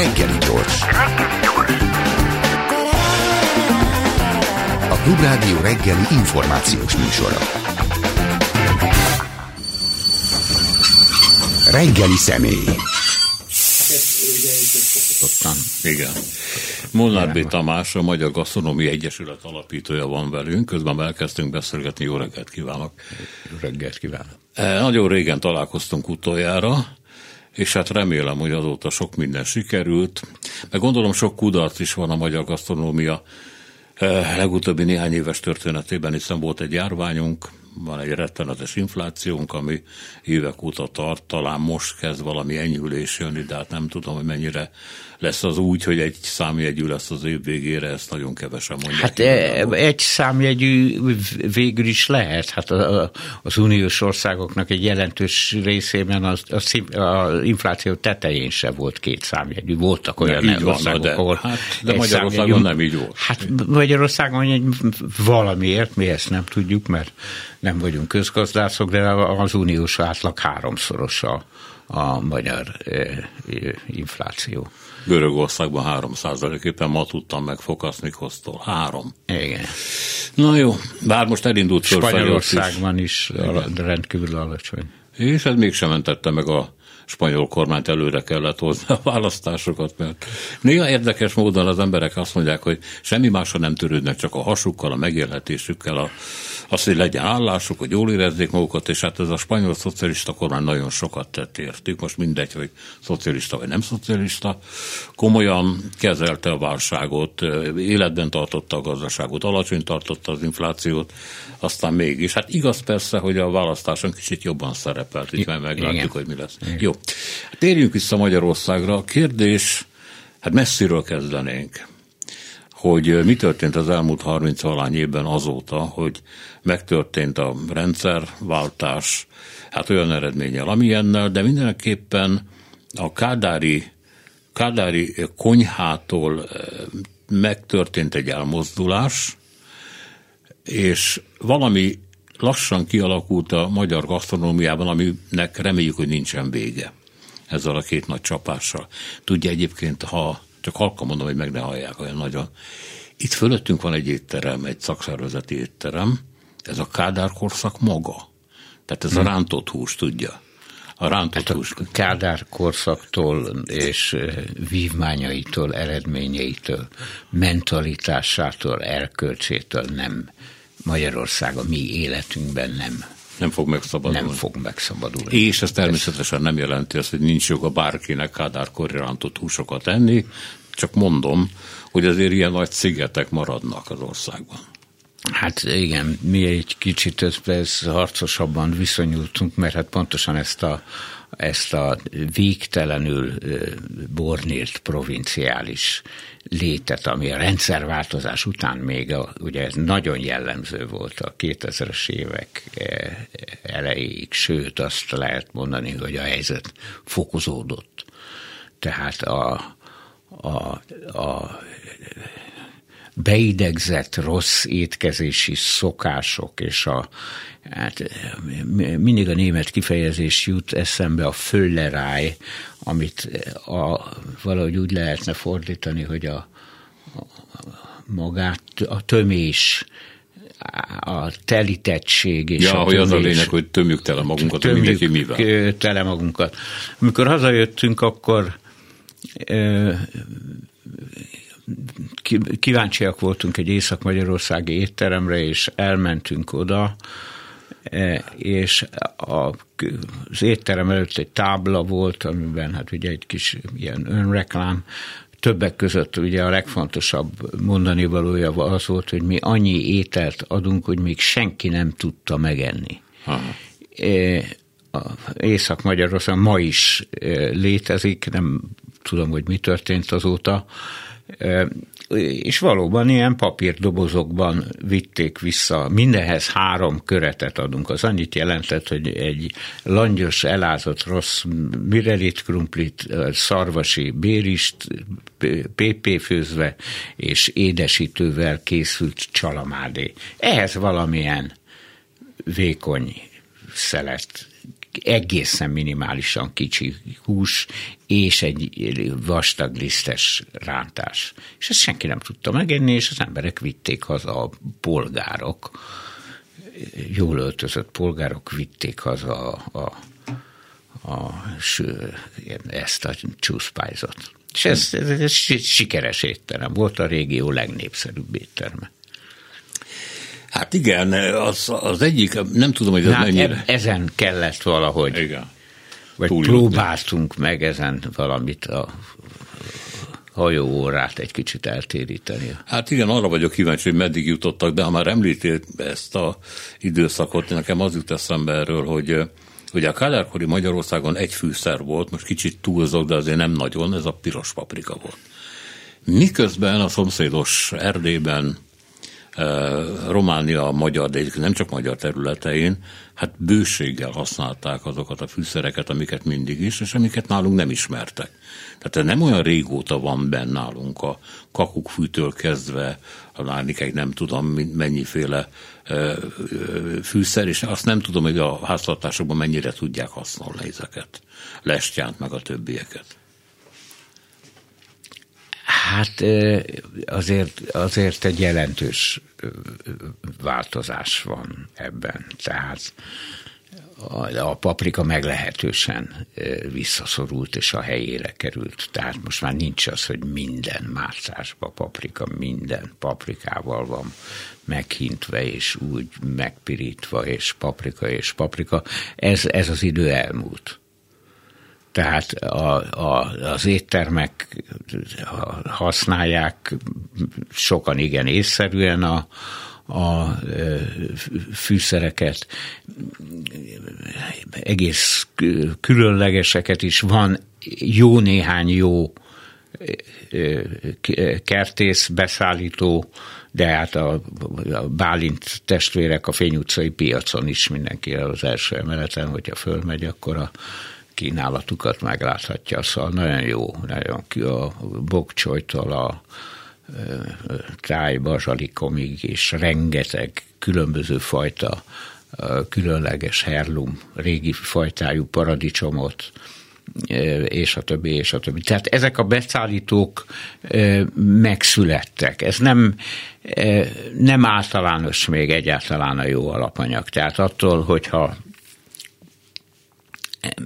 Reggeli gyors. A TUB Radio reggeli információs műsora. Reggeli személy. Igen. Molnár B. Tamás, a Magyar Gasztronómiai Egyesület alapítója van velünk, közben elkezdtünk beszélgetni. Jó reggelt kívánok! Jó reggelt kívánok! Nagyon régen találkoztunk utoljára, és hát remélem, hogy azóta sok minden sikerült, meg gondolom sok kudarc is van a magyar gasztronómia legutóbbi néhány éves történetében, hiszen volt egy járványunk, van egy rettenetes inflációnk, ami évek óta tart, talán most kezd valami enyhülés jönni, de hát nem tudom, hogy mennyire lesz az úgy, hogy egy számjegyű lesz az év végére, ezt nagyon kevesen mondják. Hát egy számjegyű végül is lehet. Hát az uniós országoknak egy jelentős részében az infláció tetején se volt két számjegyű. Voltak olyan országok, ahol de Magyarországon nem így volt. Hát Magyarországon egy valamiért, mi ezt nem tudjuk, mert nem vagyunk közgazdászok, de az uniós átlag háromszoros a magyar infláció. Görögországban 3%, éppen ma tudtam meg Fokasnikosztól. 3. Igen. Na jó, bár most elindult Spanyolországban is rendkívül alacsony. És ez mégsem mentette meg a spanyol kormányt, előre kellett hozni a választásokat, mert néha érdekes módon az emberek azt mondják, hogy semmi másra nem törődnek, csak a hasukkal, a megélhetésükkel, az, hogy legyen állásuk, hogy jól érezzék magukat, és hát ez a spanyol szocialista kormány nagyon sokat tett értük, most mindegy, hogy szocialista vagy nem szocialista, komolyan kezelte a válságot, életben tartotta a gazdaságot, alacsony tartotta az inflációt, aztán mégis. Hát igaz persze, hogy a választáson kicsit jobban szerepelt, így már meglátjuk, igen, hogy mi lesz. Igen. Jó. Térjünk vissza Magyarországra. A kérdés, hát messziről kezdenénk, hogy mi történt az elmúlt 30 alány évben azóta, hogy megtörtént a rendszerváltás, hát olyan eredménnyel, amilyennel, de mindenképpen a kádári konyhától megtörtént egy elmozdulás, és valami lassan kialakult a magyar gasztronómiában, aminek reméljük, hogy nincsen vége ezzel a két nagy csapással. Tudja egyébként, ha csak halkan mondom, hogy meg ne hallják olyan nagyon. Itt fölöttünk van egy étterem, egy szakszervezeti étterem, ez a Kádár korszak maga. Tehát ez a rántott hús, tudja. A rántott hús. A Kádár korszaktól és vívmányaitól, eredményeitől, mentalitásától, erkölcsétől nem Magyarország a mi életünkben nem fog megszabadulni. És ez természetesen nem jelenti azt, hogy nincs joga bárkinek Kádár-kori rántott húsokat enni, csak mondom, hogy azért ilyen nagy szigetek maradnak az országban. Hát igen, mi egy kicsit harcosabban viszonyultunk, mert hát pontosan ezt a végtelenül bornírt provinciális létet, ami a rendszerváltozás után még, ugye ez nagyon jellemző volt a 2000-es évek elejéig, sőt azt lehet mondani, hogy a helyzet fokozódott. Tehát a beidegzett rossz étkezési szokások, és mindig a német kifejezés jut eszembe, a Fölleráj, amit valahogy úgy lehetne fordítani, hogy a tömés, a telítettség és a tömés. Az a lényeg, hogy tömjük tele magunkat, mindenki mivel. Tele magunkat. Amikor hazajöttünk, akkor kíváncsiak voltunk egy észak-magyarországi étteremre, és elmentünk oda, és az étterem előtt egy tábla volt, amiben hát ugye egy kis ilyen önreklám, többek között ugye a legfontosabb mondani valója az volt, hogy mi annyi ételt adunk, hogy még senki nem tudta megenni. Észak-Magyarország ma is létezik, nem tudom, hogy mi történt azóta, és valóban ilyen papírdobozokban vitték vissza. Mindenhez 3 köretet adunk. Az annyit jelentett, hogy egy langyos, elázott, rossz mirelit krumplit, szarvasi bérist, PP főzve és édesítővel készült csalamádé. Ehhez valamilyen vékony szelet egészen minimálisan kicsi hús, és egy vastag lisztes rántás. És ezt senki nem tudta megenni, és az emberek vitték haza, a polgárok, jól öltözött polgárok vitték haza ezt a csúszpájzot. És ez sikeres étterem volt, a régió legnépszerűbb étterme. Hát igen, az egyik, nem tudom, hogy az mennyire. Ezen kellett valahogy, igen. Vagy próbáltunk meg ezen valamit, a hajóórát egy kicsit eltéríteni. Hát igen, arra vagyok kíváncsi, hogy meddig jutottak, de ha már említetted ezt az időszakot, nekem az jut eszembe erről, hogy a kádárkori Magyarországon egy fűszer volt, most kicsit túlzok, de azért nem nagyon, ez a piros paprika volt. Miközben a szomszédos Erdélyben, Románia, magyar, de nem csak magyar területein, hát bőséggel használták azokat a fűszereket, amiket mindig is, és amiket nálunk nem ismertek. Tehát nem olyan régóta van benn nálunk a kakukkfűtől kezdve, lárnikek nem tudom mennyiféle fűszer, és azt nem tudom, hogy a háztartásokban mennyire tudják használni ezeket, lestyánt meg a többieket. Hát azért egy jelentős változás van ebben. Tehát a paprika meglehetősen visszaszorult, és a helyére került. Tehát most már nincs az, hogy minden márcásban paprika, minden paprikával van meghintve, és úgy megpirítva, és paprika, és paprika. Ez az idő elmúlt. Tehát az éttermek használják sokan igen észszerűen a fűszereket, egész különlegeseket is van, jó néhány jó kertész beszállító, de hát a Bálint testvérek a Fény utcai piacon is mindenki az első emeleten, hogyha fölmegy, akkor a kínálatukat megláthatja, szóval nagyon jó, nagyon ki a bokcsolytól a tájbazsalikomig, és rengeteg különböző fajta különleges herlum, régi fajtájú paradicsomot, és a többi. Tehát ezek a beszállítók megszülettek. Ez nem általános még egyáltalán a jó alapanyag. Tehát attól, hogyha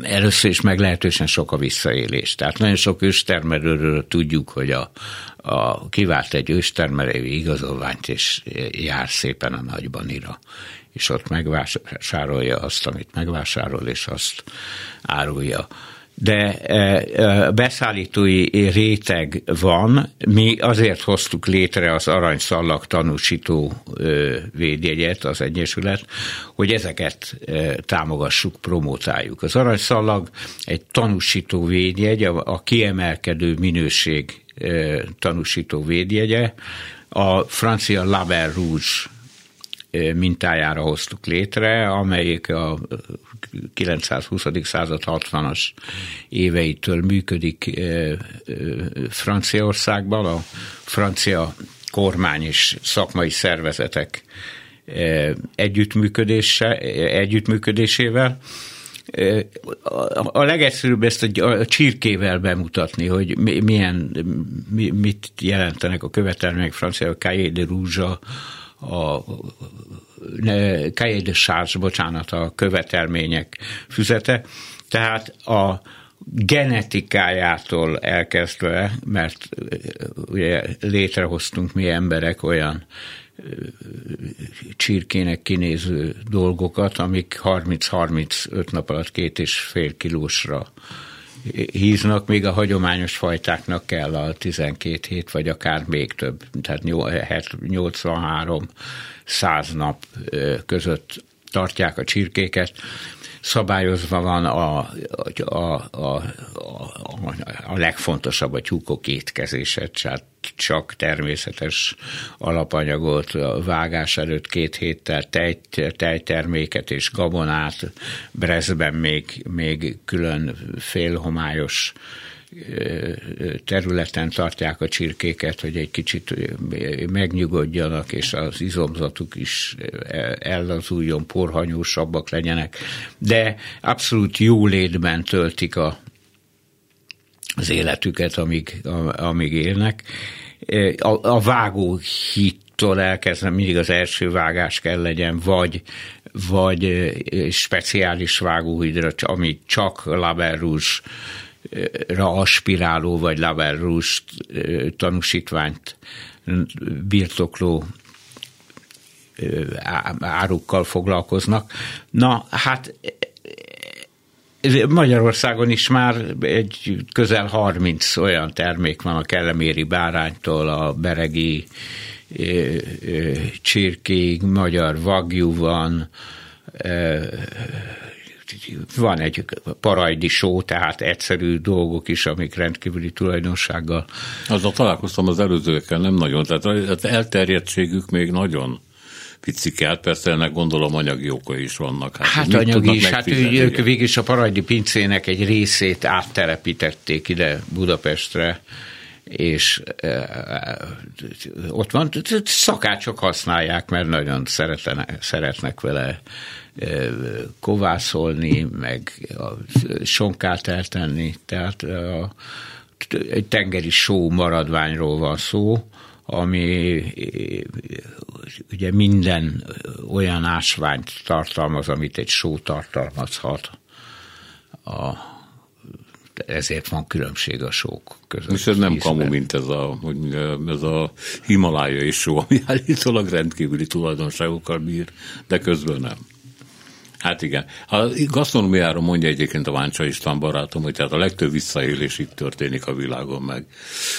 először is meglehetősen sok a visszaélés. Tehát nagyon sok őstermelőről tudjuk, hogy kivált egy őstermelői igazolványt, és jár szépen a Nagybanira. És ott megvásárolja azt, amit megvásárol, és azt árulja. De beszállítói réteg van, mi azért hoztuk létre az Aranyszalag tanúsító védjegyet, az Egyesület, hogy ezeket támogassuk, promotáljuk. Az Aranyszalag egy tanúsító védjegy, a kiemelkedő minőség tanúsító védjegye, a francia Label Rouge mintájára hoztuk létre, amelyik a 920. század 60-as éveitől működik Franciaországban. A francia kormány és szakmai szervezetek együttműködésével. A legegyszerűbb ezt a csirkével bemutatni, hogy mit jelentenek a követelmények francia cahier de rouge, a cahier de charge, bocsánat, a követelmények füzete, tehát a genetikájától elkezdve, mert ugye létrehoztunk mi emberek olyan csirkének kinéző dolgokat, amik 30-35 nap alatt 2,5 kilósra híznak, még a hagyományos fajtáknak kell a 12 hét, vagy akár még több, tehát 83-100 nap között tartják a csirkéket. Szabályozva van a legfontosabb, a tyúkok étkezése, tehát csak természetes alapanyagot, vágás előtt 2 héttel tejterméket és gabonát, breszben még külön félhomályos területen tartják a csirkéket, hogy egy kicsit megnyugodjanak, és az izomzatuk is ellazuljon, porhanyósabbak legyenek, de abszolút jó létben töltik az életüket, amíg élnek. A vágóhídtól elkezdve mindig az első vágás kell legyen, vagy speciális vágóhídra, ami csak Label Rouge-ra aspiráló, vagy Label Rouge tanúsítványt birtokló árukkal foglalkoznak. Na, hát Magyarországon is már egy közel 30 olyan termék van, a keleméri báránytól a beregi csirkéig, magyar wagyu van egy parajdi só, tehát egyszerű dolgok is, amik rendkívüli tulajdonsággal. Azzal találkoztam az előzőekkel, nem nagyon, tehát az elterjedtségük még nagyon picikát, persze ennek gondolom anyagi okai is vannak. Hát anyagi is, ők végig a parajdi pincének egy részét áttelepítették ide Budapestre, és ott van, szakácsok használják, mert nagyon szeretnek vele kovászolni, meg a sonkát eltenni, tehát egy tengeri só maradványról van szó, ami ugye minden olyan ásványt tartalmaz, amit egy só tartalmazhat. Ezért van különbség a sók között. És ez nem kamu, mint ez a himalájai só, ami állítólag rendkívüli tulajdonságokkal bír, de közben nem. Hát igen. A gasztronómiáról mondja egyébként a Váncsa István barátom, hogy tehát a legtöbb visszaélés itt történik a világon, meg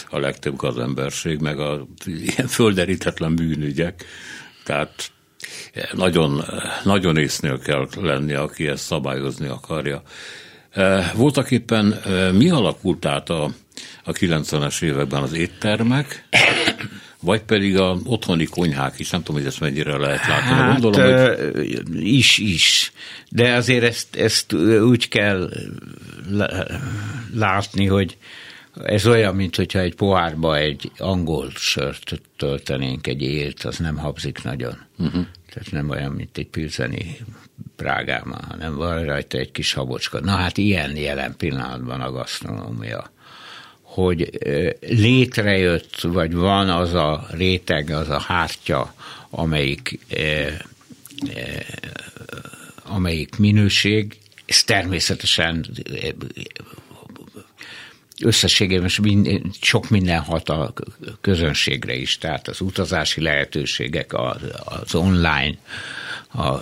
a legtöbb gazemberség, meg a ilyen földerítetlen bűnügyek. Tehát nagyon, nagyon észnél kell lenni, aki ezt szabályozni akarja. Voltak éppen mi alakult át a 90-es években, az éttermek, vagy pedig az otthoni konyhák is? Nem tudom, hogy ezt mennyire lehet látni. Hát, gondolom, hogy... is. De azért ezt úgy kell látni, hogy ez olyan, mint hogyha egy pohárba egy angol sört töltenénk, egy élt, az nem habzik nagyon. Uh-huh. Tehát nem olyan, mint egy pilzeni Prágában, hanem van rajta egy kis habocska. Na hát ilyen jelen pillanatban a gasztronómia, hogy létrejött, vagy van az a réteg, az a hártya, amelyik minőség, ez természetesen összességében sok minden hat a közönségre is, tehát az utazási lehetőségek, az online, a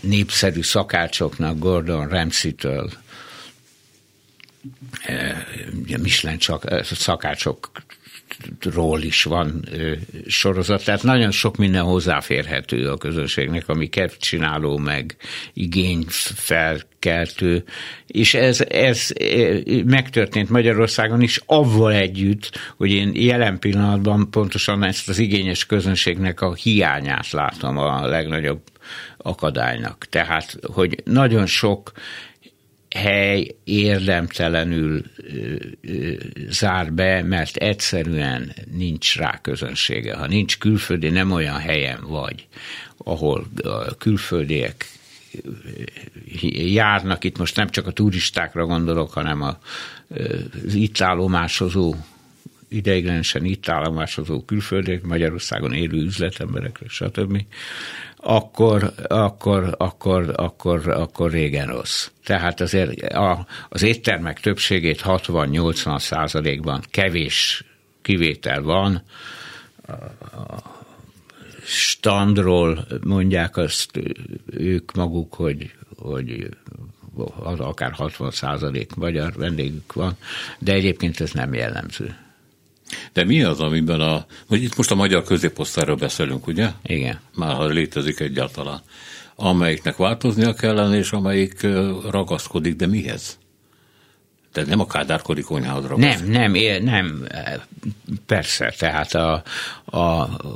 népszerű szakácsoknak, Gordon Ramsay-től, Michelin szakácsokról is van sorozat, tehát nagyon sok minden hozzáférhető a közönségnek, ami kedvcsináló, meg igényfelkeltő, és ez megtörtént Magyarországon is, avval együtt, hogy én jelen pillanatban pontosan ezt az igényes közönségnek a hiányát látom a legnagyobb akadálynak. Tehát, hogy nagyon sok hely érdemtelenül zár be, mert egyszerűen nincs rá közönsége. Ha nincs külföldi, nem olyan helyen vagy, ahol a külföldiek járnak. Itt most nem csak a turistákra gondolok, hanem az itt állomásozó, ideiglenesen itt állomásozó külföldiek, Magyarországon élő üzletemberekre, stb., akkor régen rossz. Tehát azért az éttermek többségét 60-80%-ban, kevés kivétel van, standról mondják azt ők maguk, hogy akár 60% magyar vendégük van, de egyébként ez nem jellemző. De mi az, amiben hogy itt most a magyar középosztályról beszélünk, ugye? Igen. Már ha létezik egyáltalán. Amelyiknek változnia kellene, és amelyik ragaszkodik, de mihez? Tehát nem a kádárkori konyhához ragaszkodik. Nem, persze, tehát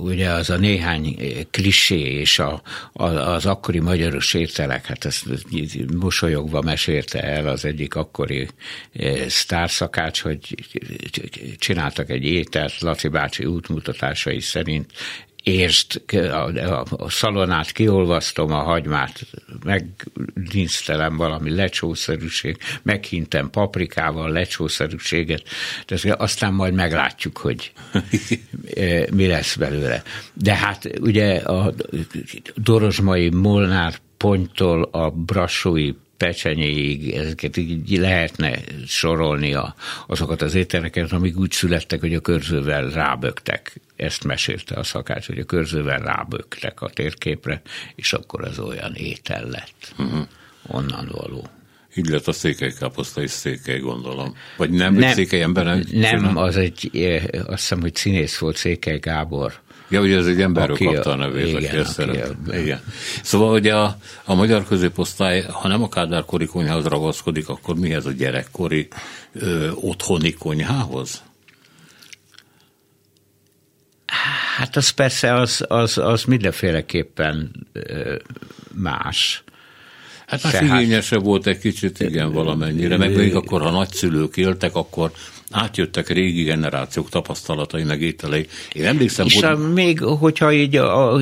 ugye az a néhány klisé és az akkori magyaros ételek, hát ezt mosolyogva mesélte el az egyik akkori sztárszakács, hogy csináltak egy ételt Laci bácsi útmutatásai szerint, érst, a szalonát kiolvasztom, a hagymát megdinsztelem, valami lecsószerűség, meghintem paprikával lecsószerűséget, de aztán majd meglátjuk, hogy mi lesz belőle. De hát ugye a dorozsmai Molnár ponttól a brassói pecsenyéig, ezeket így lehetne sorolni azokat az ételeket, amik úgy születtek, hogy a körzővel ráböktek. Ezt mesélte a szakács, hogy a körzővel ráböktek a térképre, és akkor az olyan étel lett. Uh-huh. Onnan való. Így lett a székely káposzta és székely, gondolom. Vagy nem székely embernek? Nem, az azt hiszem, hogy színész volt Székely Gábor. Ja, ugye ez egy emberről kapta a nevét, aki ezt szerette. Szóval ugye a magyar középosztály, ha nem a kádárkori konyhához ragaszkodik, akkor mihez a gyerekkori otthoni konyhához? Hát az persze, az mindenféleképpen más. Hát más igényesebb volt egy kicsit, igen, valamennyire. Meg még akkor, ha nagyszülők éltek, akkor átjöttek régi generációk tapasztalatai, meg ételei. Én emlékszem, és még hogyha így a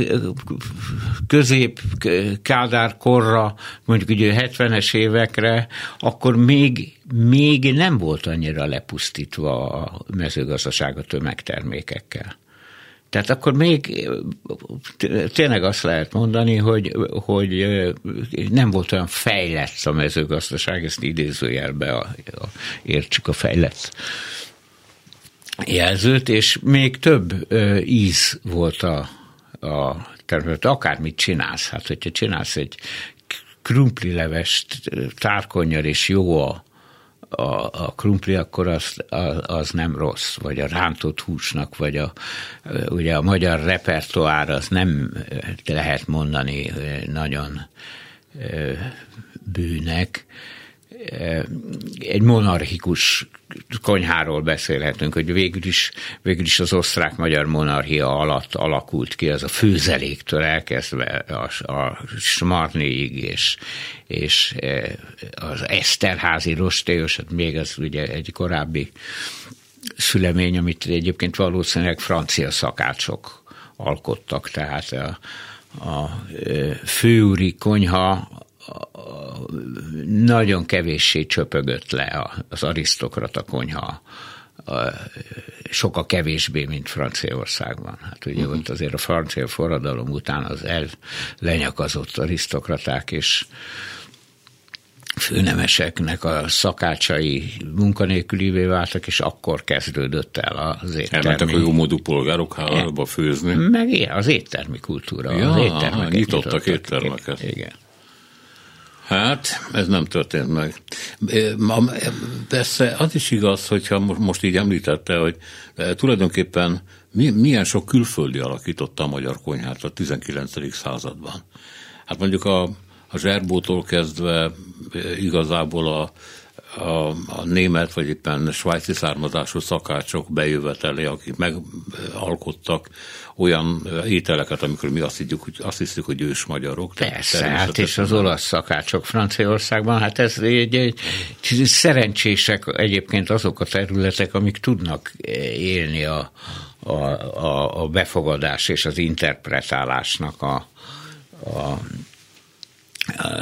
közép-kádárkorra, mondjuk ugye 70-es évekre, akkor még nem volt annyira lepusztítva a mezőgazdaság a tömegtermékekkel. Tehát akkor még tényleg azt lehet mondani, hogy nem volt olyan fejlett a mezőgazdaság, ezt idézőjelbe értsük a fejlett jelzőt, és még több íz volt a terület, akármit csinálsz. Hát, hogyha csinálsz egy krumplilevest tárkonnyal, és jó a krumpli, akkor az nem rossz, vagy a rántott húsnak, vagy ugye a magyar repertoár, az nem lehet mondani nagyon bűnek. Egy monarchikus konyháról beszélhetünk, hogy végül is az osztrák-magyar monarchia alatt alakult ki az a főzeléktől elkezdve a smarniig és az eszterházy rostélyos, hát még az ugye egy korábbi szülemény, amit egyébként valószínűleg francia szakácsok alkottak, tehát a főúri konyha nagyon kevéssé csöpögött le az arisztokrata konyha, sokkal kevésbé, mint Franciaországban. Hát ugye ott azért a francia forradalom után az lenyakazott arisztokraták és főnemeseknek a szakácsai munkanélkülivé váltak, és akkor kezdődött el az éttermi... Elmentek a jómódú polgárok hálóba főzni. Meg ilyen, az éttermi kultúra. Ja, az éttermeket nyitottak éttermeket. Igen. Hát, ez nem történt meg. Persze az is igaz, hogyha most így említette, hogy tulajdonképpen milyen sok külföldi alakította a magyar konyhát a 19. században. Hát mondjuk a zserbótól kezdve igazából a német, vagy éppen svájci származású szakácsok bejövetelé, akik megalkottak olyan ételeket, amikor mi azt hiszük, hogy ős magyarok. Persze, hát és az olasz szakácsok Franciaországban, hát ez egy szerencsések egyébként azok a területek, amik tudnak élni a befogadás és az interpretálásnak a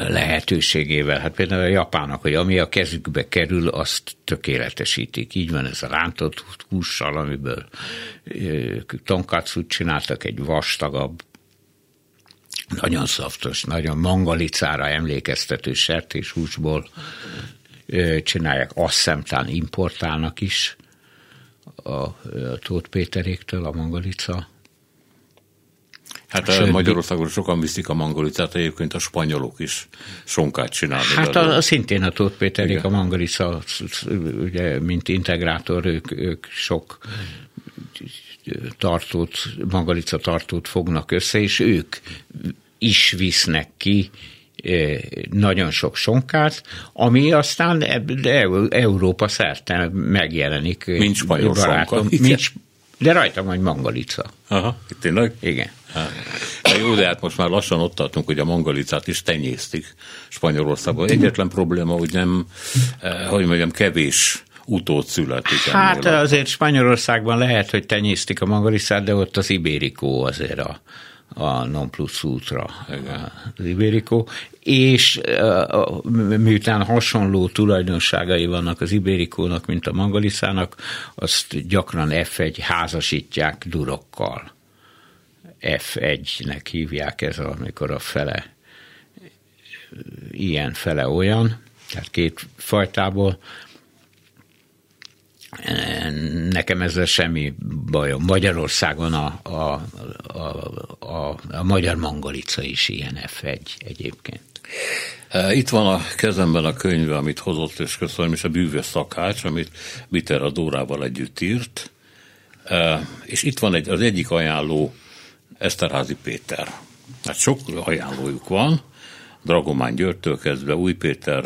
lehetőségével. Hát például a japánok, hogy ami a kezükbe kerül, azt tökéletesítik. Így van ez a rántott hússal, amiből tonkatszút csináltak, egy vastagabb, nagyon szaftos, nagyon mangalicára emlékeztető sertéshúsból csinálják. Azt szemtán importálnak is a Tóth Péteréktől a mangalica. Hát Magyarországon sokan viszik a mangalicát, egyébként a spanyolok is sonkát csinálnak. Hát szintén a Tóth Péterék, a mangalica, ugye, mint integrátor, ők sok tartót, mangalica tartót fognak össze, és ők is visznek ki nagyon sok sonkát, ami aztán Európa szerte megjelenik. Mint spanyol sonka. De rajta majd mangalica. Aha, tényleg? Igen. Na jó, de hát most már lassan ott tartunk, hogy a mangalicát is tenyésztik Spanyolországban. Egyetlen probléma, hogy nem, hogy mondjam, kevés utód születik. Hát ennél. Azért Spanyolországban lehet, hogy tenyésztik a mangalicát, de ott az Ibérikó azért a non plus ultra, az Ibérikó, és miután hasonló tulajdonságai vannak az Ibérikónak, mint a mangalicának, azt gyakran F1 házasítják durokkal. F1-nek hívják ez, amikor a fele ilyen, fele olyan, tehát két fajtából. Nekem ezzel semmi bajom. Magyarországon a magyar mangalica is ilyen F1 egyébként. Itt van a kezemben a könyve, amit hozott, és köszönöm, és a Bűvös szakács, amit Bittera Dórával együtt írt. És itt van az egyik ajánló, Esterházy Péter. Hát sok ajánlójuk van, Dragomány Györgytől kezdve, Új Péter,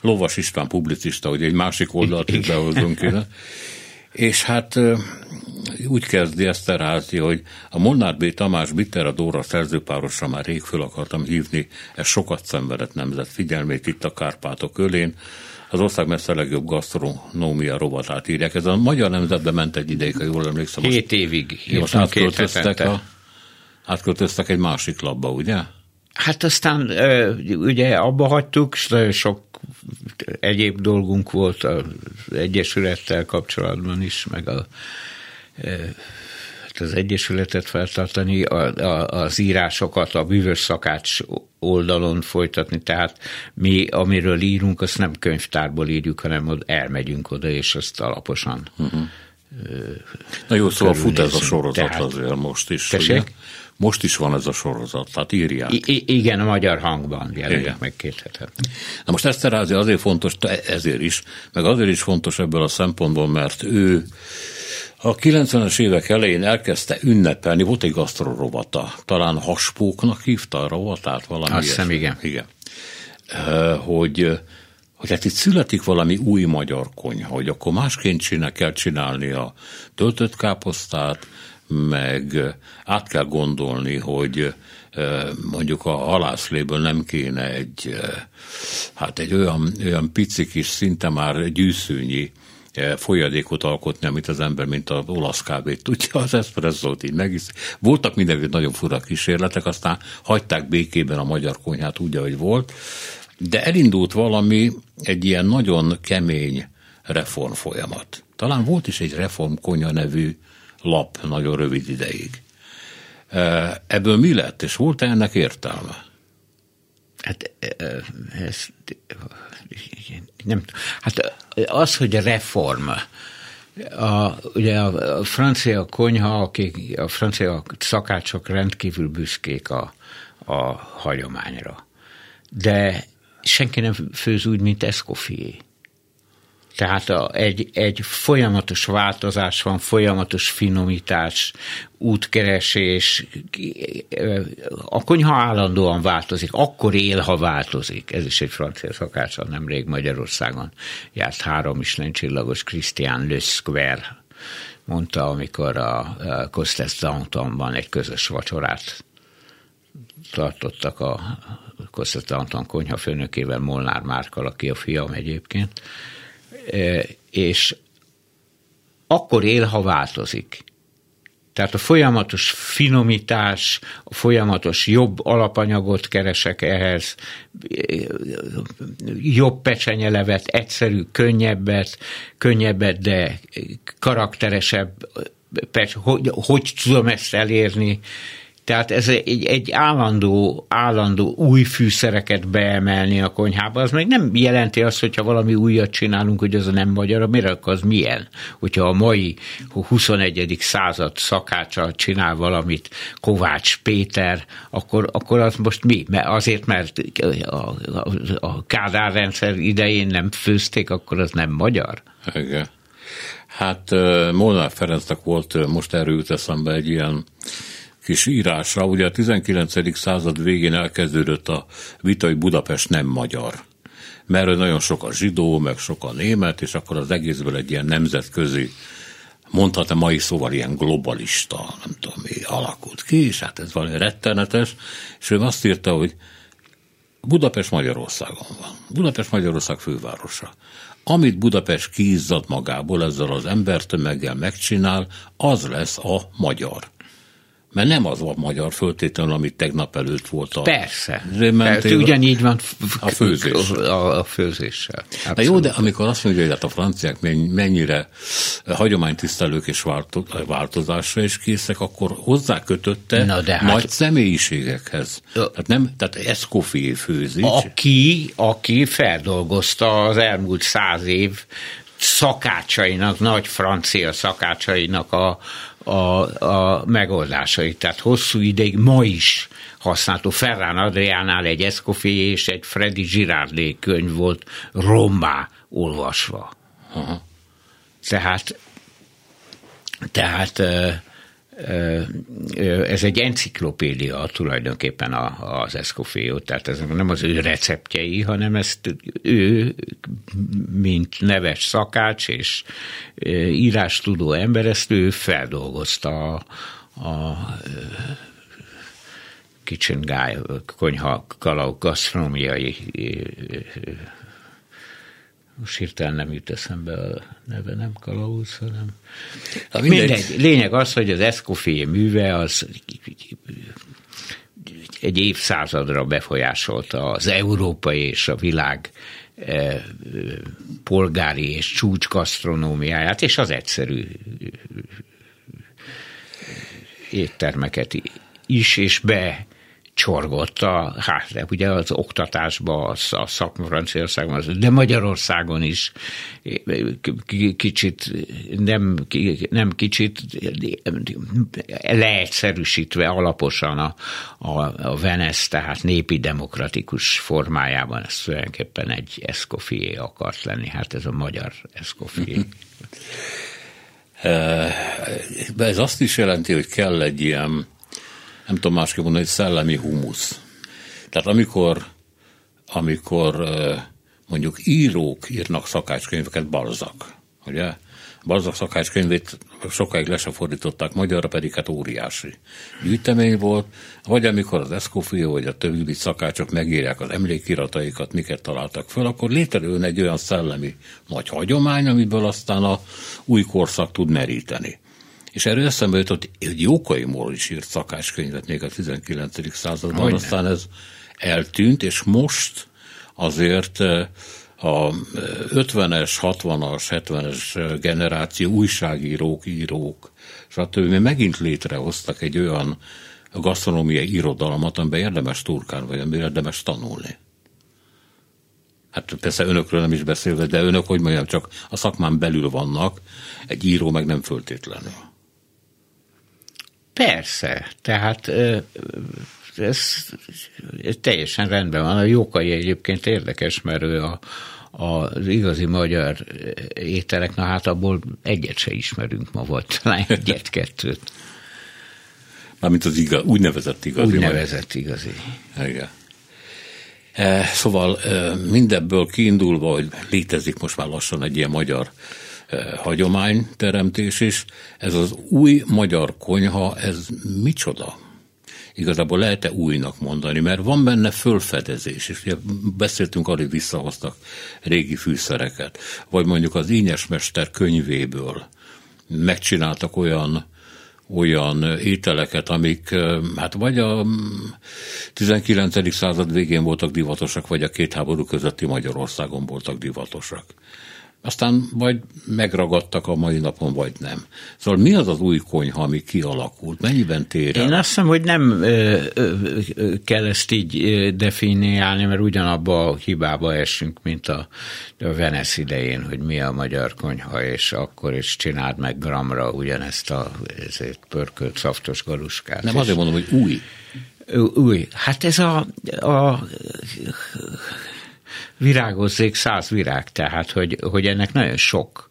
Lovas István publicista, hogy egy másik oldalt is behozunk ide. És hát úgy kezdi Esterházy, hogy a Molnár B. Tamás Bittera Dóra szerzőpárosra már rég föl akartam hívni, ez sokat szenvedett nemzet figyelmét itt a Kárpátok ölén, az ország messze legjobb gasztronómia rovatát írják. Ez a Magyar Nemzetbe ment egy ideig, ha jól emlékszem. 7 évig. Most átköltöztek egy másik labba, ugye? Hát aztán ugye abba hagytuk, és nagyon sok egyéb dolgunk volt az Egyesülettel kapcsolatban is, meg az Egyesületet feltartani, az írásokat a Bűvös Szakács oldalon folytatni, tehát mi, amiről írunk, azt nem könyvtárból írjuk, hanem elmegyünk oda, és azt alaposan. Na jó, szóval fut ez a sorozat tehát, azért most is. Most is van ez a sorozat, tehát írják. Igen, a Magyar Hangban jelenik meg 2 heten. Na most Esterházy azért fontos, ezért is, meg azért is fontos ebből a szempontból, mert ő a 90-es évek elején elkezdte ünnepelni, volt egy gasztrorovata, talán haspóknak hívta a rovatát, valami ilyesmi. Azt hiszem, igen. Hogy hát itt születik valami új magyar konyha, hogy akkor másként kell csinálni a töltött káposztát, meg át kell gondolni, hogy mondjuk a halászléből nem kéne egy olyan pici kis, szinte már gyűszűnyi folyadékot alkotni, amit az ember, mint az olasz kávét tudja, az eszpresszót így megiszi. Voltak mindenki nagyon fura kísérletek, aztán hagyták békében a magyar konyhát úgy, ahogy volt, de elindult valami, egy ilyen nagyon kemény reform folyamat. Talán volt is egy reformkonyha nevű lap nagyon rövid ideig. Ebből mi lett, és volt-e ennek értelme? Hát ez, nem, hát az, hogy reform. Ugye a francia konyha, a francia szakácsok rendkívül büszkék a hagyományra. De senki nem főz úgy, mint Escoffier. Tehát egy folyamatos változás van, folyamatos finomítás, útkeresés. A konyha állandóan változik, akkor él, ha változik. Ez is egy francia szakács, nemrég Magyarországon járt, 3 Michelin-csillagos Christian Le Squer mondta, amikor a Costas D'Antonban egy közös vacsorát tartottak a Costas D'Anton konyha főnökével, Molnár Márkkal, aki a fiam egyébként, és akkor él, ha változik. Tehát a folyamatos finomítás, a folyamatos jobb alapanyagot keresek ehhez, jobb pecsenyelevet, egyszerű, könnyebbet, de karakteresebb, hogy tudom ezt elérni. Tehát ez egy állandó új fűszereket beemelni a konyhába, az meg nem jelenti azt, hogyha valami újat csinálunk, hogy az nem magyar, miért akkor az milyen? Hogyha a mai 21. század szakácsa csinál valamit Kovács Péter, akkor az most mi? Mert azért, mert a Kádár rendszer idején nem főzték, akkor az nem magyar? Igen. Hát Molnár Ferencnek volt, most erről jut eszembe, egy ilyen kis írásra, ugye a 19. század végén elkezdődött a vita, hogy Budapest nem magyar. Mert nagyon sok a zsidó, meg sok a német, és akkor az egészből egy ilyen nemzetközi, mondhatna mai szóval ilyen globalista, nem tudom mi, alakult ki, és hát ez valami rettenetes, és ő azt írta, hogy Budapest Magyarországon van. Budapest Magyarország fővárosa. Amit Budapest kiizzad magából, ezzel az embertömeggel megcsinál, az lesz a magyar. Mert nem az a magyar föltétlenül, amit tegnap előtt volt a... Persze. Persze, ugyanígy van a főzéssel. A főzéssel. Na jó, de amikor azt mondja, hogy hát a franciák mennyire hagyománytisztelők és változásra is készek, akkor hozzákötötte nagy személyiségekhez. Tehát Escoffier főzik. Aki feldolgozta az elmúlt 100 év szakácsainak, nagy francia szakácsainak a megoldásait. Tehát hosszú ideig ma is használható. Ferran Adriánál egy Escoffier és egy Freddy Girardet könyv volt rommá olvasva. Aha. Tehát ez egy enciklopédia tulajdonképpen az Escoffier, tehát ez nem az ő receptjei, hanem ezt ő, mint neves szakács és írástudó ember, ezt ő feldolgozta a kitchen guy, konyha, kalauz, gasztronómiai, most hirtelen nem jut eszembe a neve, nem kalauz, hanem... Mindegy. Lényeg az, hogy az Escoffier műve az egy évszázadra befolyásolta az európai és a világ polgári és csúcs gasztronómiáját, és az egyszerű éttermeket is, és csorgott hát ugye az oktatásba, a szakma Franciaországban, de Magyarországon is kicsit, leegyszerűsítve alaposan a Venice, tehát népi demokratikus formájában, ez tulajdonképpen egy Escoffier akart lenni, hát ez a magyar Escoffier. Ez azt is jelenti, hogy kell egy ilyen, nem tudom másképp mondani, egy szellemi humusz. Tehát amikor mondjuk írók írnak szakácskönyveket, Balzac, ugye? Balzac szakácskönyvét sokáig le se fordították magyarra, pedig hát óriási gyűjtemény volt, vagy amikor az Escoffier, vagy a többi szakácsok megírják az emlékirataikat, miket találtak föl, akkor létrejön egy olyan szellemi nagy hagyomány, amiből aztán a új korszak tud meríteni. És erről eszembe jutott, hogy Jókai Mór is írt szakácskönyvet még a 19. században, Hogyne. Aztán ez eltűnt, és most azért a 50-es, 60-as, 70-es generáció újságírók, írók, stb. Megint létrehoztak egy olyan gasztronómiai irodalmat, amiben érdemes turkálni, vagy amiben érdemes tanulni. Hát persze önökről nem is beszélve, de önök, hogy mondjam, csak a szakmán belül vannak, egy író meg nem föltétlenül. Persze, tehát ez teljesen rendben van. A Jókai egyébként érdekes, mert ő az igazi magyar ételek, na hát abból egyet se ismerünk ma, volt talán egyet-kettőt. Mármint az igaz, úgynevezett igazi. Úgynevezett igazi. Igen. Szóval mindebből kiindulva, hogy létezik most már lassan egy ilyen magyar hagyományteremtés is, ez az új magyar konyha, ez micsoda? Igazából lehet-e újnak mondani, mert van benne fölfedezés, és beszéltünk arra, hogy visszahoztak régi fűszereket, vagy mondjuk az Ínyesmester könyvéből megcsináltak olyan ételeket, amik hát vagy a 19. század végén voltak divatosak, vagy a két háború közötti Magyarországon voltak divatosak. Aztán vagy megragadtak a mai napon, vagy nem. Szóval mi az az új konyha, ami kialakult? Mennyiben tér el? Én azt hiszem, hogy nem kell ezt így definiálni, mert ugyanabba a hibába esünk, mint a Venice idején, hogy mi a magyar konyha, és akkor is csináld meg gramra ugyanezt a pörkölt szaftos galuskát. Nem, azért mondom, hogy új. Új. Hát ez a virágozzék 100 virág, tehát, hogy ennek nagyon sok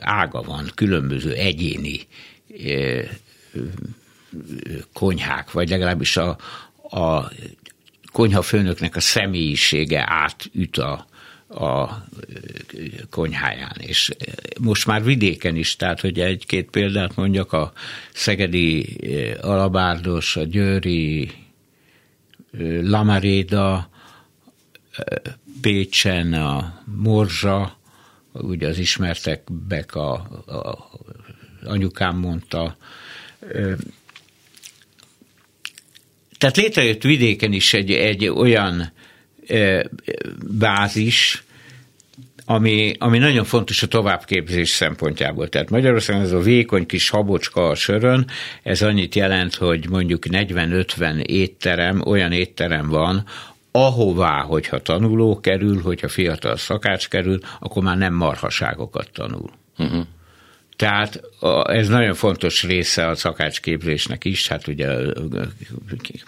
ága van, különböző egyéni konyhák, vagy legalábbis a konyhafőnöknek a személyisége átüt a konyháján. És most már vidéken is, tehát hogy egy-két példát mondjak, a szegedi alabárdos, a győri lamaréda, Pécsen a morzsa, ugye az ismertekbek a anyukám mondta. Tehát létrejött vidéken is egy olyan bázis, ami nagyon fontos a továbbképzés szempontjából. Tehát Magyarországon ez a vékony kis habocska a sörön, ez annyit jelent, hogy mondjuk 40-50 étterem, olyan étterem van, ahová, hogyha tanuló kerül, hogyha fiatal szakács kerül, akkor már nem marhaságokat tanul. Uh-huh. Tehát ez nagyon fontos része a szakácsképzésnek is, hát ugye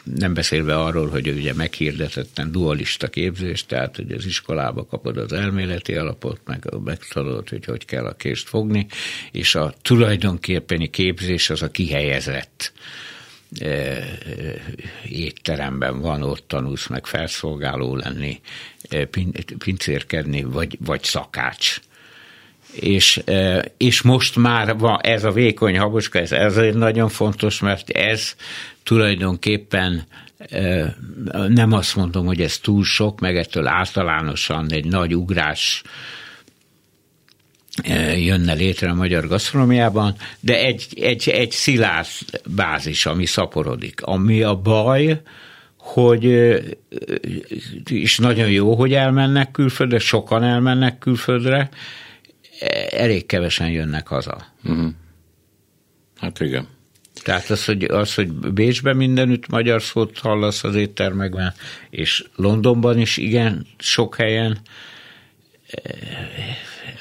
nem beszélve arról, hogy ugye meghirdetetten dualista képzés, tehát hogy az iskolába kapod az elméleti alapot, meg megtanulod, hogy kell a kést fogni, és a tulajdonképpeni képzés az a kihelyezett étteremben van, ott tanulsz meg felszolgáló lenni, pincérkedni, vagy szakács. És most már van ez a vékony habocska, ez azért nagyon fontos, mert ez tulajdonképpen nem azt mondom, hogy ez túl sok, meg ettől általánosan egy nagy ugrás jönne létre a magyar gasztronómiában, de egy szilárd bázis, ami szaporodik. Ami a baj, hogy is nagyon jó, hogy elmennek külföldre, sokan elmennek külföldre, elég kevesen jönnek haza. Uh-huh. Hát igen. Tehát az, hogy Bécsben mindenütt magyar szót hallasz az éttermekben, és Londonban is igen, sok helyen.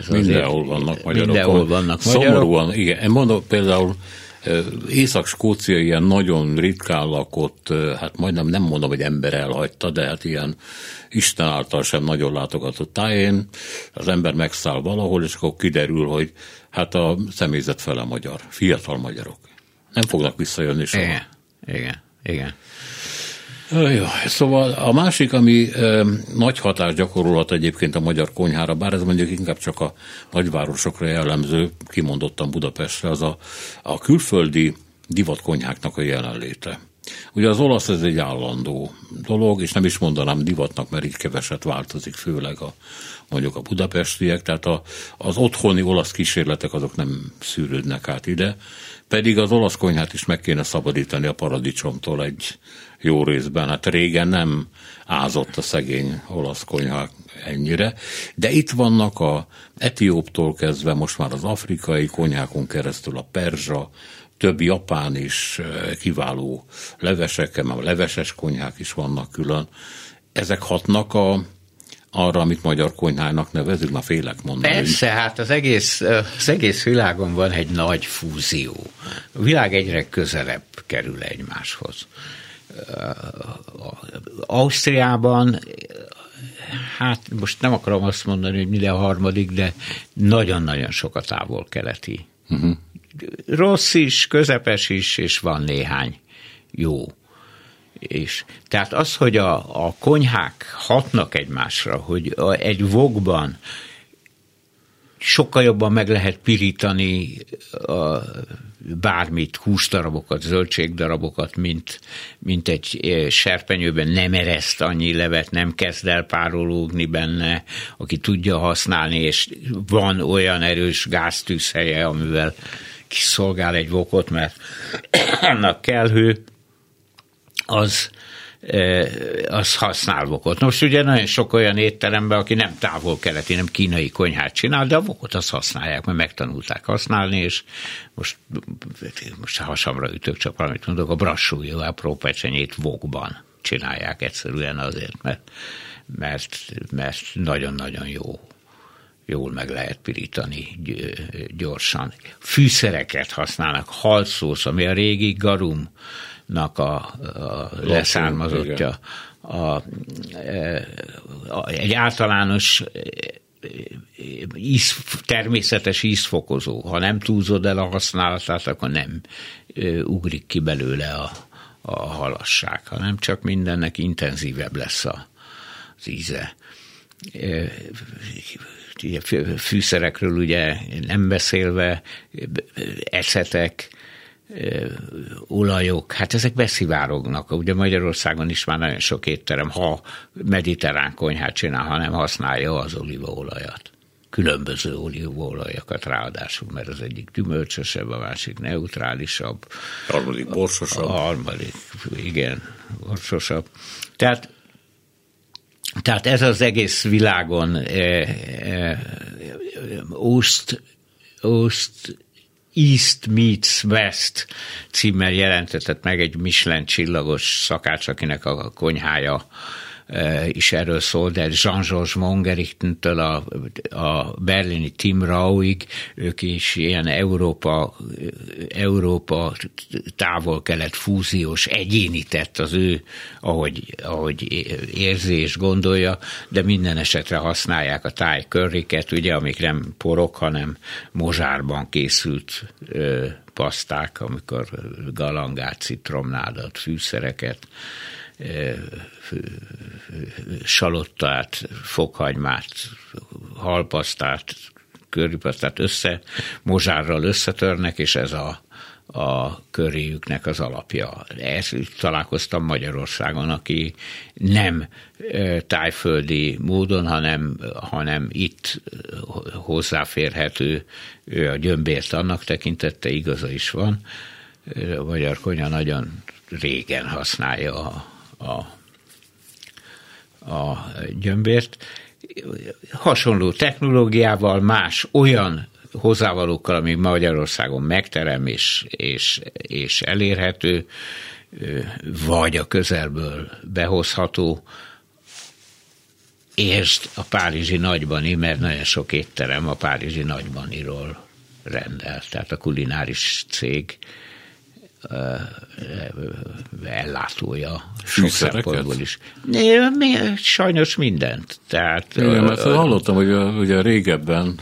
Mindenhol vannak magyarok. Mindenhol vannak magyarok. Szomorúan, igen. Mondom, például Észak-Skócia ilyen nagyon ritkán lakott, hát majdnem nem mondom, hogy ember elhagyta, de hát ilyen Isten által sem nagyon látogatott tájén, az ember megszáll valahol, és akkor kiderül, hogy hát a személyzet fele magyar, fiatal magyarok. Nem fognak visszajönni soha. Igen. Jó, szóval a másik, ami nagy hatást gyakorolhat egyébként a magyar konyhára, bár ez mondjuk inkább csak a nagyvárosokra jellemző, kimondottan Budapestre, az a külföldi divatkonyháknak a jelenléte. Ugye az olasz ez egy állandó dolog, és nem is mondanám divatnak, mert így keveset változik, főleg mondjuk a budapestiek, tehát az otthoni olasz kísérletek azok nem szűrődnek át ide, pedig az olasz konyhát is meg kéne szabadítani a paradicsomtól egy jó részben. Hát régen nem ázott a szegény olasz konyha ennyire, de itt vannak a etióptól kezdve most már az afrikai konyhákon keresztül a perzsa, több japán is kiváló levesekkel, már leveses konyhák is vannak külön. Ezek hatnak arra, amit magyar konyhának nevezünk, már félek mondani. Persze, hát az egész világon van egy nagy fúzió. A világ egyre közelebb kerül egymáshoz. Ausztriában, hát most nem akarom azt mondani, hogy minden harmadik, de nagyon-nagyon sok a távol-keleti. Uh-huh. Rossz is, közepes is, és van néhány jó. És tehát az, hogy a konyhák hatnak egymásra, hogy egy vokban sokkal jobban meg lehet pirítani bármit, húsdarabokat, zöldségdarabokat, mint egy serpenyőben, nem ereszt annyi levet, nem kezd el párológni benne, aki tudja használni, és van olyan erős gáztűzhelye, amivel kiszolgál egy vokot, mert annak kell hő, az használ vokot. Most ugye nagyon sok olyan étteremben, aki nem távol-keleti, nem kínai konyhát csinál, de a vokot azt használják, mert megtanulták használni, és most hasamra ütök, csak valamit mondok, a brassójával própecsenyét vokban csinálják egyszerűen azért, mert nagyon-nagyon jó. Jól meg lehet pirítani gyorsan. Fűszereket használnak, halszósz, ami a régi garumnak a leszármazottja. Egy általános természetes ízfokozó. Ha nem túlzod el a használatát, akkor nem ugrik ki belőle a halasság, hanem csak mindennek intenzívebb lesz az íze. Fűszerekről ugye nem beszélve, ecetek, olajok, hát ezek beszivárognak. Ugye Magyarországon is már nagyon sok étterem, ha mediterrán konyhát csinál, ha nem használja az olívaolajat. Különböző olívaolajakat ráadásul, mert az egyik gyümölcsösebb, a másik neutrálisabb. A harmadik borsosabb. A harmadik, igen, borsosabb. Tehát ez az egész világon East meets West címmel jelentetett meg egy Michelin csillagos szakács, akinek a konyhája is erről szól, de Jean-Georges Mongerichtől a berlini Tim Rauig, ők is ilyen Európa távol-kelet fúziós egyénített az ő, ahogy érzi és gondolja, de minden esetre használják a tájkörriket, ugye, amik nem porok, hanem mozsárban készült paszták, amikor galangát, citromnádat, fűszereket, salottát, fokhagymát, halpasztát, körripasztát mozsárral összetörnek, és ez a köréjüknek az alapja. Ezt találkoztam Magyarországon, aki nem tájföldi módon, hanem itt hozzáférhető, ő a gyömbért annak tekintette, igaza is van. A magyar konyha nagyon régen használja a gyömbért. Hasonló technológiával, más olyan hozzávalókkal, ami Magyarországon megterem és elérhető, vagy a közelből behozható. Értsd a párizsi nagybani, mert nagyon sok étterem a párizsi nagybaniról rendel. Tehát a kulináris cég ellátója fűszerekből is. Sajnos mindent. Tehát, igen, mert hallottam, hogy ugye régebben,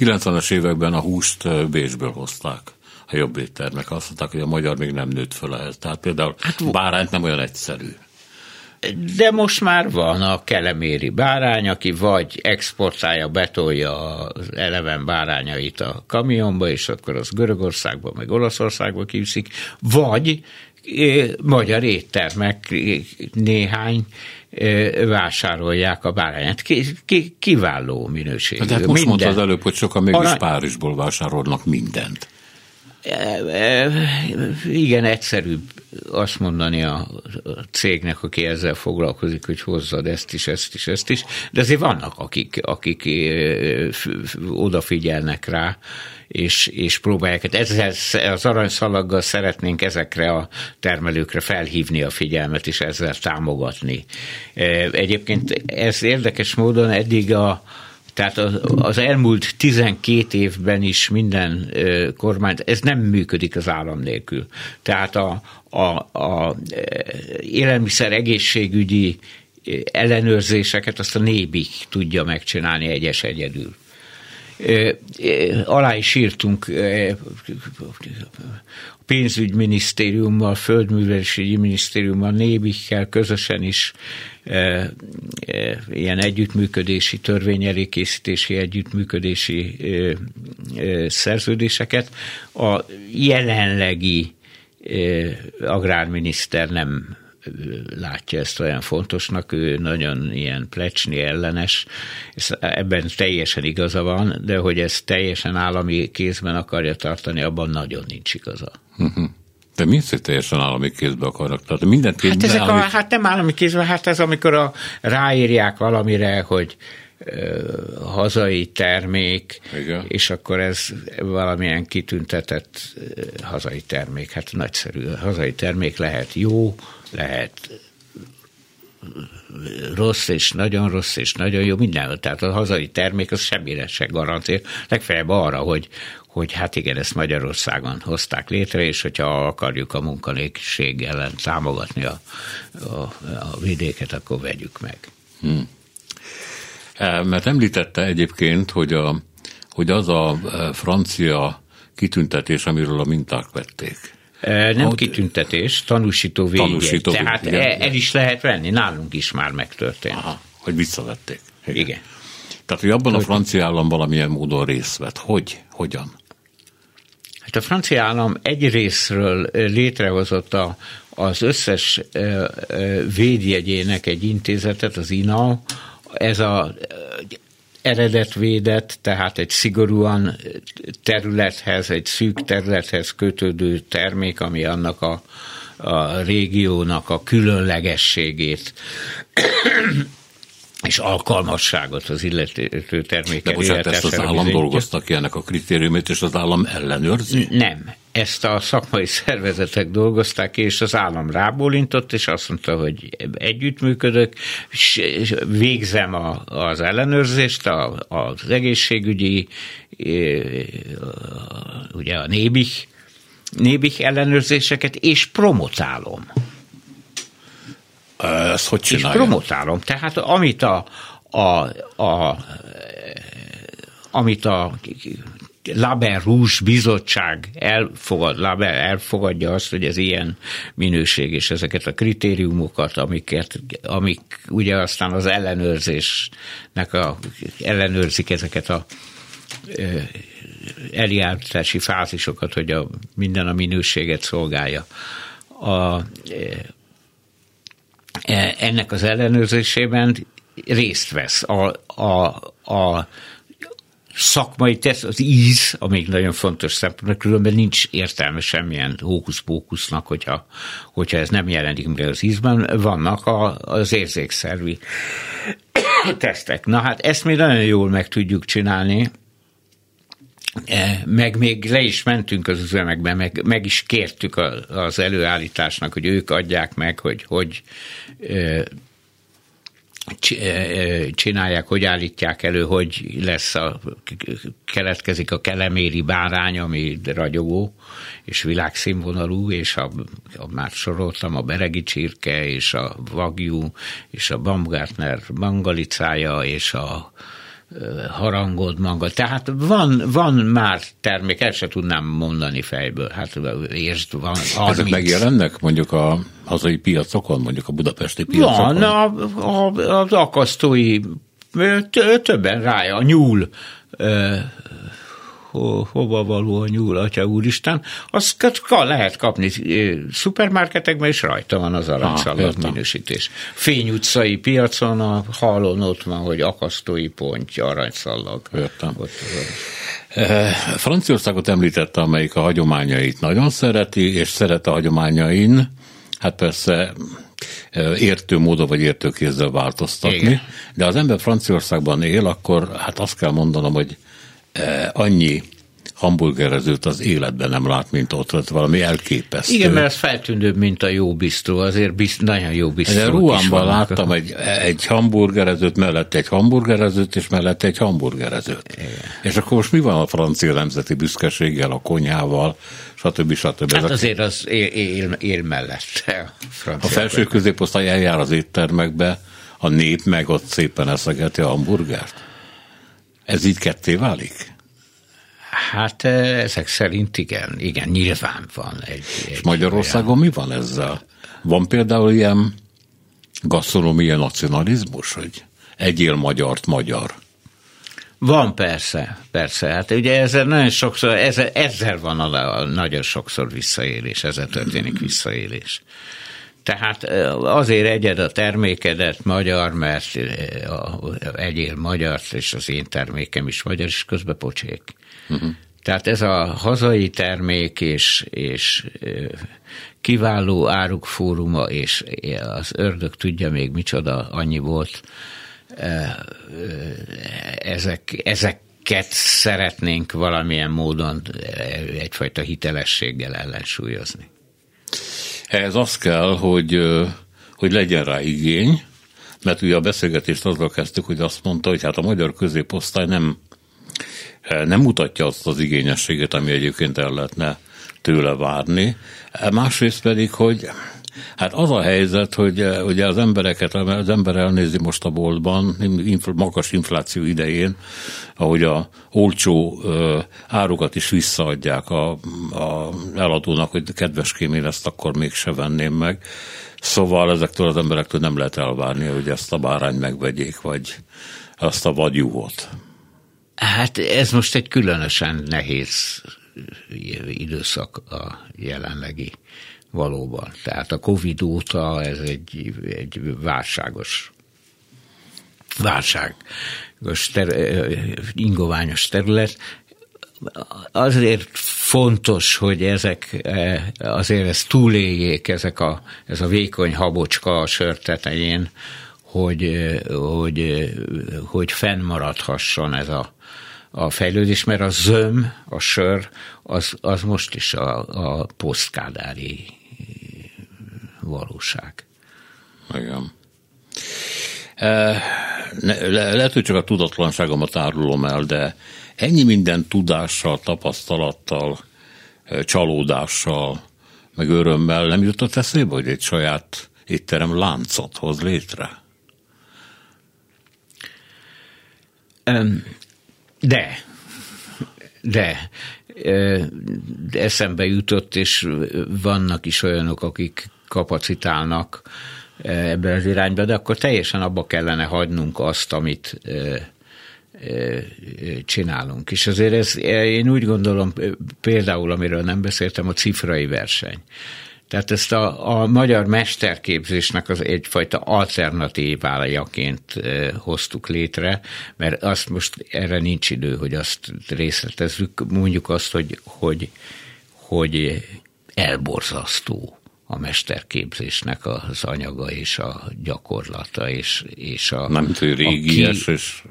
90-es években a húst Bécsből hozták. A jobb éttermek azt mondták, hogy a magyar még nem nőtt föl ehhez. Tehát például bárányt nem olyan egyszerű. De most már van a keleméri bárány, aki vagy exportálja, betolja az eleven bárányait a kamionba, és akkor az Görögországba, meg Olaszországba kiviszik, vagy magyar éttermek néhány vásárolják a bárányát. Kiváló minőségű. De hát most mondtad az előbb, hogy sokan mégis Párizsból vásárolnak mindent. Igen, egyszerűbb azt mondani a cégnek, aki ezzel foglalkozik, hogy hozzad ezt is, de azért vannak, akik odafigyelnek rá, és próbálják. Ezzel az aranyszalaggal szeretnénk ezekre a termelőkre felhívni a figyelmet, és ezzel támogatni. Egyébként ez érdekes módon eddig tehát az elmúlt 12 évben is minden kormány, ez nem működik az állam nélkül. Tehát a élelmiszer egészségügyi ellenőrzéseket azt a NÉBIH tudja megcsinálni egyes egyedül. Alá is írtunk a pénzügyminisztériummal, földművelési minisztériummal, NÉBIH-kel közösen is ilyen együttműködési, törvényelőkészítési együttműködési szerződéseket. A jelenlegi agrárminiszter nem látja ezt olyan fontosnak, ő nagyon ilyen plecsni ellenes, ebben teljesen igaza van, de hogy ezt teljesen állami kézben akarja tartani, abban nagyon nincs igaza. De mi szerint teljesen állami kézbe akarnak tartani? Minden kézben hát, hát nem állami kézben, hát ez amikor ráírják valamire, hogy hazai termék, igen, és akkor ez valamilyen kitüntetett hazai termék. Hát nagyszerű. A hazai termék lehet jó, lehet rossz és nagyon jó, mindenhol. Tehát a hazai termék az semmire se garantél. Legfeljebb arra, hogy hát igen, ezt Magyarországon hozták létre, és hogyha akarjuk a munkanélküliség ellen támogatni a vidéket, akkor vegyük meg. Mert említette egyébként, hogy az a francia kitüntetés, amiről a minták vették. Nem kitüntetés, tanúsító védjegy. Tehát el is lehet venni, nálunk is már megtörtént. Aha, hogy visszavették. Igen. Tehát, hogy abban a francia állam valamilyen módon részt vett. Hogyan? Hát a francia állam egy részről létrehozott az összes védjegyének egy intézetet, az INAO. Ez az eredetvédett, tehát egy szigorúan területhez, egy szűk területhez kötődő termék, ami annak a régiónak a különlegességét és alkalmasságot az illető termékkel. De bocsánat, ezt az állam dolgoztak ki ennek a kritériumét, és az állam ellenőrzi? Nem. Ezt a szakmai szervezetek dolgozták ki, és az állam rábólintott, és azt mondta, hogy együttműködök, és végzem az ellenőrzést, az egészségügyi, ugye a NÉBIH ellenőrzéseket, és promotálom. Ezt hogy csinálja? És promotálom. Tehát amit a Label Rouge bizottság elfogadja azt, hogy ez ilyen minőség, és ezeket a kritériumokat, amik ugye aztán az ellenőrzésnek ellenőrzik ezeket a eljárási fázisokat, hogy minden a minőséget szolgálja. Ennek az ellenőrzésében részt vesz a szakmai teszt, az íz, amíg nagyon fontos szempont, különben nincs értelme semmilyen hókusz-pókusznak, hogyha ez nem jelenik meg az ízben, vannak az érzékszervi tesztek. Na hát ezt mi nagyon jól meg tudjuk csinálni, meg még le is mentünk az üzemekbe, meg is kértük az előállításnak, hogy ők adják meg, hogy csinálják, hogy állítják elő, hogy keletkezik a keleméri bárány, ami ragyogó és világszínvonalú, és már soroltam, a beregi csirke, és a Wagyu, és a Baumgartner mangalicája, és a harangod maga. Tehát van már termék, el se tudnám mondani fejből. Hát és van 30. Ezek megjelennek mondjuk a hazai piacokon, mondjuk a budapesti piacokon? Van, az akasztói többen rája, a nyúl, hova való a nyúl, atya úristen, azt lehet kapni szupermarketekben, és rajta van az aranyszalag minősítés. Fény utcai piacon a halon ott van, hogy akasztói pontja, aranyszalag. Értem. Franciaországot említette, amelyik a hagyományait nagyon szereti, és szeret a hagyományain, hát persze értő módon vagy értő kézzel változtatni, igen. De az ember Franciaországban él, akkor hát azt kell mondanom, hogy annyi hamburgerezőt az életben nem lát, mint ott, tehát valami elképesztő. Igen, mert ez feltűnőbb, mint a jó bisztró, azért nagyon jó bisztrót. Ruánban láttam egy hamburgerezőt, mellette egy hamburgerezőt, és mellette egy hamburgerezőt. Igen. És akkor most mi van a francia nemzeti büszkeséggel, a konyhával, stb. Hát azért az él mellette. A felső középosztály eljár az éttermekbe, a nép meg ott szépen eszegeti a hamburgert. Ez így ketté válik? Hát ezek szerint igen, nyilván van. És Magyarországon mi van ezzel? Van például ilyen gasztronómiai nacionalizmus, hogy egyél magyart magyar? Van persze. Hát ugye ezzel nagyon sokszor, ezzel van nagyon sokszor visszaélés, ezzel történik visszaélés. Tehát azért egyed a termékedet magyar, mert egyél magyar, és az én termékem is magyar, és közben pocsék. Uh-huh. Tehát ez a hazai termék és kiváló áruk fóruma, és az ördög tudja még micsoda, annyi volt. Ezeket szeretnénk valamilyen módon egyfajta hitelességgel ellensúlyozni. Ehhez az kell, hogy legyen rá igény, mert ugye a beszélgetést azzal kezdtük, hogy azt mondta, hogy hát a magyar középosztály nem mutatja azt az igényességet, ami egyébként el lehetne tőle várni. Másrészt pedig, hogy Hát az a helyzet, hogy ugye az embereket, az ember elnézi most a boltban, magas infláció idején, ahogy a olcsó árukat is visszaadják a eladónak, hogy kedveském, én ezt akkor mégse venném meg. Szóval ezektől az emberektől nem lehet elvárni, hogy ezt a bárányt megvegyék, vagy azt a vagyúvot. Hát ez most egy különösen nehéz időszak a jelenlegi valóban. Tehát a Covid óta ez egy válságos ingoványos terület. Azért fontos, hogy azért túléljék ez a vékony habocska a sör tetején, hogy fennmaradhasson ez a fejlődés, mert a zöm, a sör, az most is a posztkádári valóság. Igen. Lehet, hogy csak a tudatlanságomat árulom el, de ennyi minden tudással, tapasztalattal, csalódással, meg örömmel nem jutott eszébe, hogy egy saját étterem láncot hoz létre? De eszembe jutott, és vannak is olyanok, akik kapacitálnak ebben az irányba, de akkor teljesen abba kellene hagynunk azt, amit csinálunk. És azért én úgy gondolom, például, amiről nem beszéltem, a cifrai verseny. Tehát ezt a magyar mesterképzésnek az egyfajta alternatívájaként hoztuk létre, mert azt most erre nincs idő, hogy azt részletezzük. Mondjuk azt, hogy elborzasztó a mesterképzésnek az anyaga és a gyakorlata. És a, nem tő régies, és...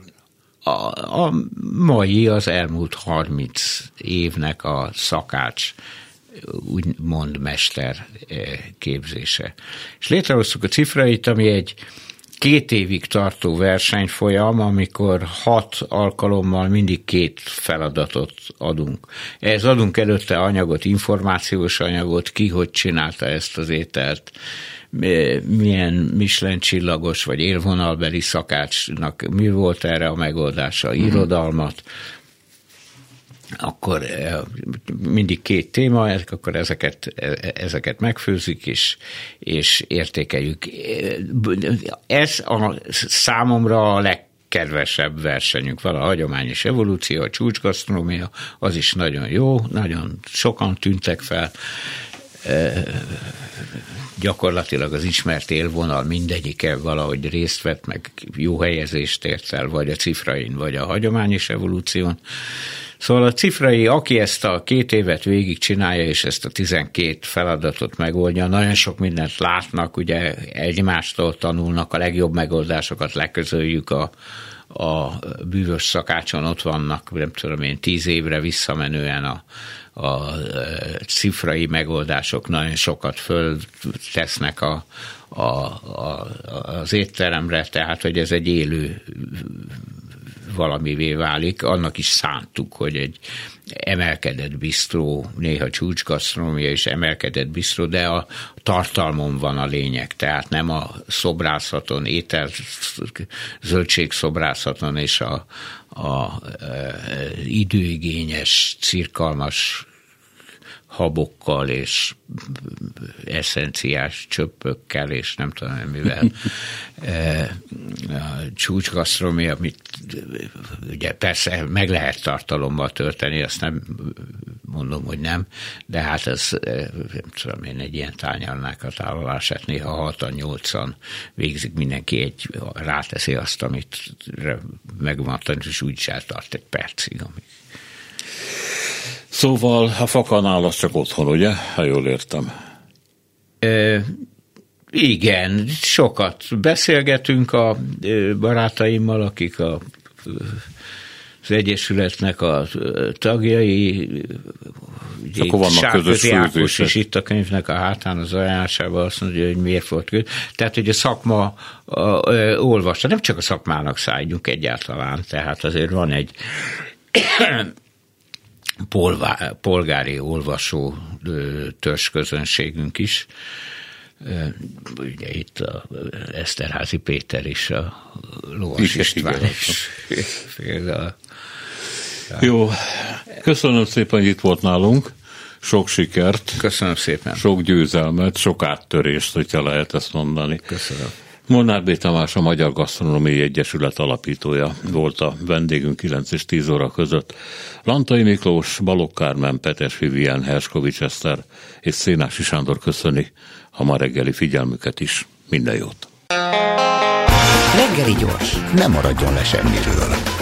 A mai, az elmúlt 30 évnek a szakács, úgymond mester képzése. És létrehoztuk a Cifrait, ami egy 2 évig tartó versenyfolyam, amikor 6 alkalommal mindig 2 feladatot adunk. Ehhez adunk előtte anyagot, információs anyagot, ki hogy csinálta ezt az ételt, milyen Michelin csillagos vagy élvonalbeli szakácsnak mi volt erre a megoldása, irodalmat. Akkor mindig 2 téma, akkor ezeket megfőzzük és értékeljük. Ez a számomra a legkedvesebb versenyünk. Van a hagyományos evolúció, a csúcsgasztronómia, az is nagyon jó, nagyon sokan tűntek fel. Gyakorlatilag az ismert élvonal mindegyike valahogy részt vett, meg jó helyezést ért el, vagy a Cifrain, vagy a hagyományos evolúción. Szóval a Cifrai, aki ezt a 2 évet végigcsinálja, és ezt a 12 feladatot megoldja, nagyon sok mindent látnak, ugye egymástól tanulnak, a legjobb megoldásokat leközöljük a bűvös szakácson, ott vannak, nem tudom én, 10 évre visszamenően a cifrai megoldások, nagyon sokat föltesznek az étteremre, tehát hogy ez egy élő valamivé válik. Annak is szántuk, hogy egy emelkedett bisztró, néha csúcsgasztronómia és emelkedett bisztró, de a tartalmon van a lényeg, tehát nem a szobrászaton, étel, zöldségszobrászhaton és a időigényes, cirkalmas habokkal és eszenciás csöppökkel, és nem tudom, mivel a csúcsgasztronómia, amit ugye persze meg lehet tartalommal tölteni, azt nem mondom, hogy nem, de hát ez, nem tudom én, egy ilyen tányérnák a tálalását néha 6-8-an végzik, mindenki ráteszi azt, amit megvan, és úgy is eltart egy percig, amíg. Szóval a fakanál az csak otthon, ugye? Ha jól értem. Igen, sokat beszélgetünk a barátaimmal, akik az Egyesületnek a tagjai. Sárközi Ákos is itt a könyvnek a hátán az ajánlásában azt mondja, hogy miért volt könyv. Tehát, hogy a szakma olvasta. Nem csak a szakmának szálljuk egyáltalán, tehát azért van egy polgári olvasó törzsközönségünk is, Ugye itt a Esterházy Péter és a Lovas István is. Jó, köszönöm szépen, hogy itt volt nálunk. Sok sikert. Köszönöm szépen. Sok győzelmet, sok áttörést, hogyha lehet ezt mondani. Köszönöm. Molnár B. Tamás, a Magyar Gasztronómiai Egyesület alapítója volt a vendégünk 9 és 10 óra között. Lantai Miklós, Balogh Kármen, Petes Vivien, Herskovics Eszter és Szénási Sándor köszöni a ma reggeli figyelmüket is. Minden jót! Reggeli gyors, ne maradjon le semmiről!